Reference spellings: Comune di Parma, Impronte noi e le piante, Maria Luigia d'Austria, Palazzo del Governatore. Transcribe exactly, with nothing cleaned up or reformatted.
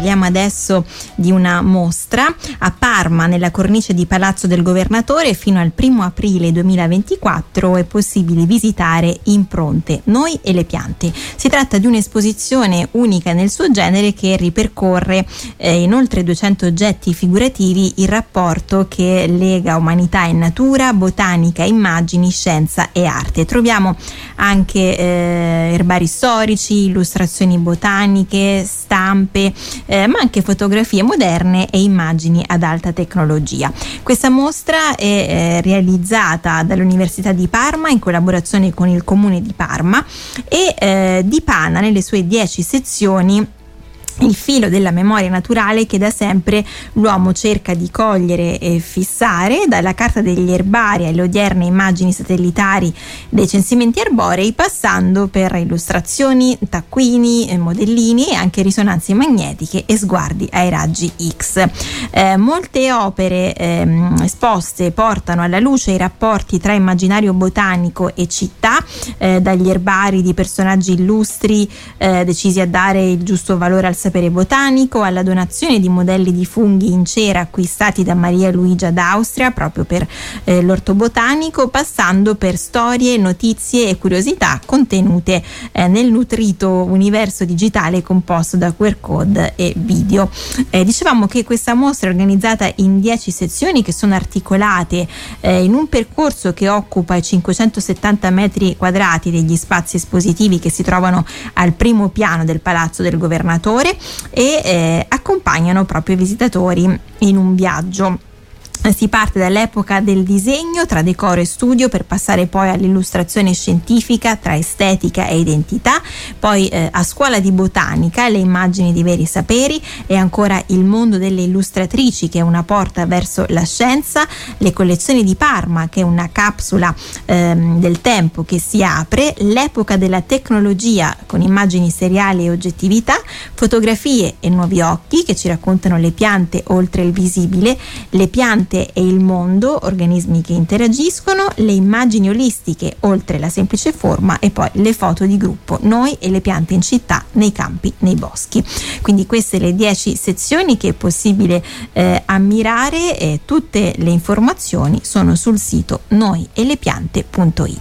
Parliamo adesso di una mostra a Parma, nella cornice di Palazzo del Governatore. Fino al primo aprile duemilaventiquattro è possibile visitare Impronte noi e le piante. Si tratta di un'esposizione unica nel suo genere che ripercorre eh, in oltre duecento oggetti figurativi il rapporto che lega umanità e natura, botanica, immagini, scienza e arte. Troviamo anche eh, erbari storici, illustrazioni botaniche, stampe, eh, ma anche fotografie moderne e immagini ad alta tecnologia. Questa mostra è eh, realizzata dall'Università di Parma in collaborazione con il Comune di Parma e eh, dipana nelle sue dieci sezioni il filo della memoria naturale che da sempre l'uomo cerca di cogliere e fissare, dalla carta degli erbari alle odierne immagini satellitari dei censimenti arborei, passando per illustrazioni, taccuini, modellini e anche risonanze magnetiche e sguardi ai raggi X. Eh, molte opere ehm, esposte portano alla luce i rapporti tra immaginario botanico e città, eh, dagli erbari di personaggi illustri eh, decisi a dare il giusto valore al sapere botanico, alla donazione di modelli di funghi in cera acquistati da Maria Luigia d'Austria proprio per eh, l'orto botanico, passando per storie, notizie e curiosità contenute eh, nel nutrito universo digitale composto da Q R code e video. Eh, dicevamo che questa mostra è organizzata in dieci sezioni che sono articolate eh, in un percorso che occupa i cinquecentosettanta metri quadrati degli spazi espositivi che si trovano al primo piano del Palazzo del Governatore e eh, accompagnano proprio i visitatori in un viaggio. Si parte dall'epoca del disegno tra decoro e studio, per passare poi all'illustrazione scientifica tra estetica e identità, poi eh, a scuola di botanica, le immagini di veri saperi e ancora il mondo delle illustratrici, che è una porta verso la scienza, le collezioni di Parma, che è una capsula ehm, del tempo che si apre, l'epoca della tecnologia con immagini seriali e oggettività, fotografie e nuovi occhi che ci raccontano le piante oltre il visibile, le piante e il mondo, organismi che interagiscono, le immagini olistiche oltre la semplice forma e poi le foto di gruppo, noi e le piante in città, nei campi, nei boschi. Quindi queste le dieci sezioni che è possibile eh, ammirare e tutte le informazioni sono sul sito noi e le piante punto it.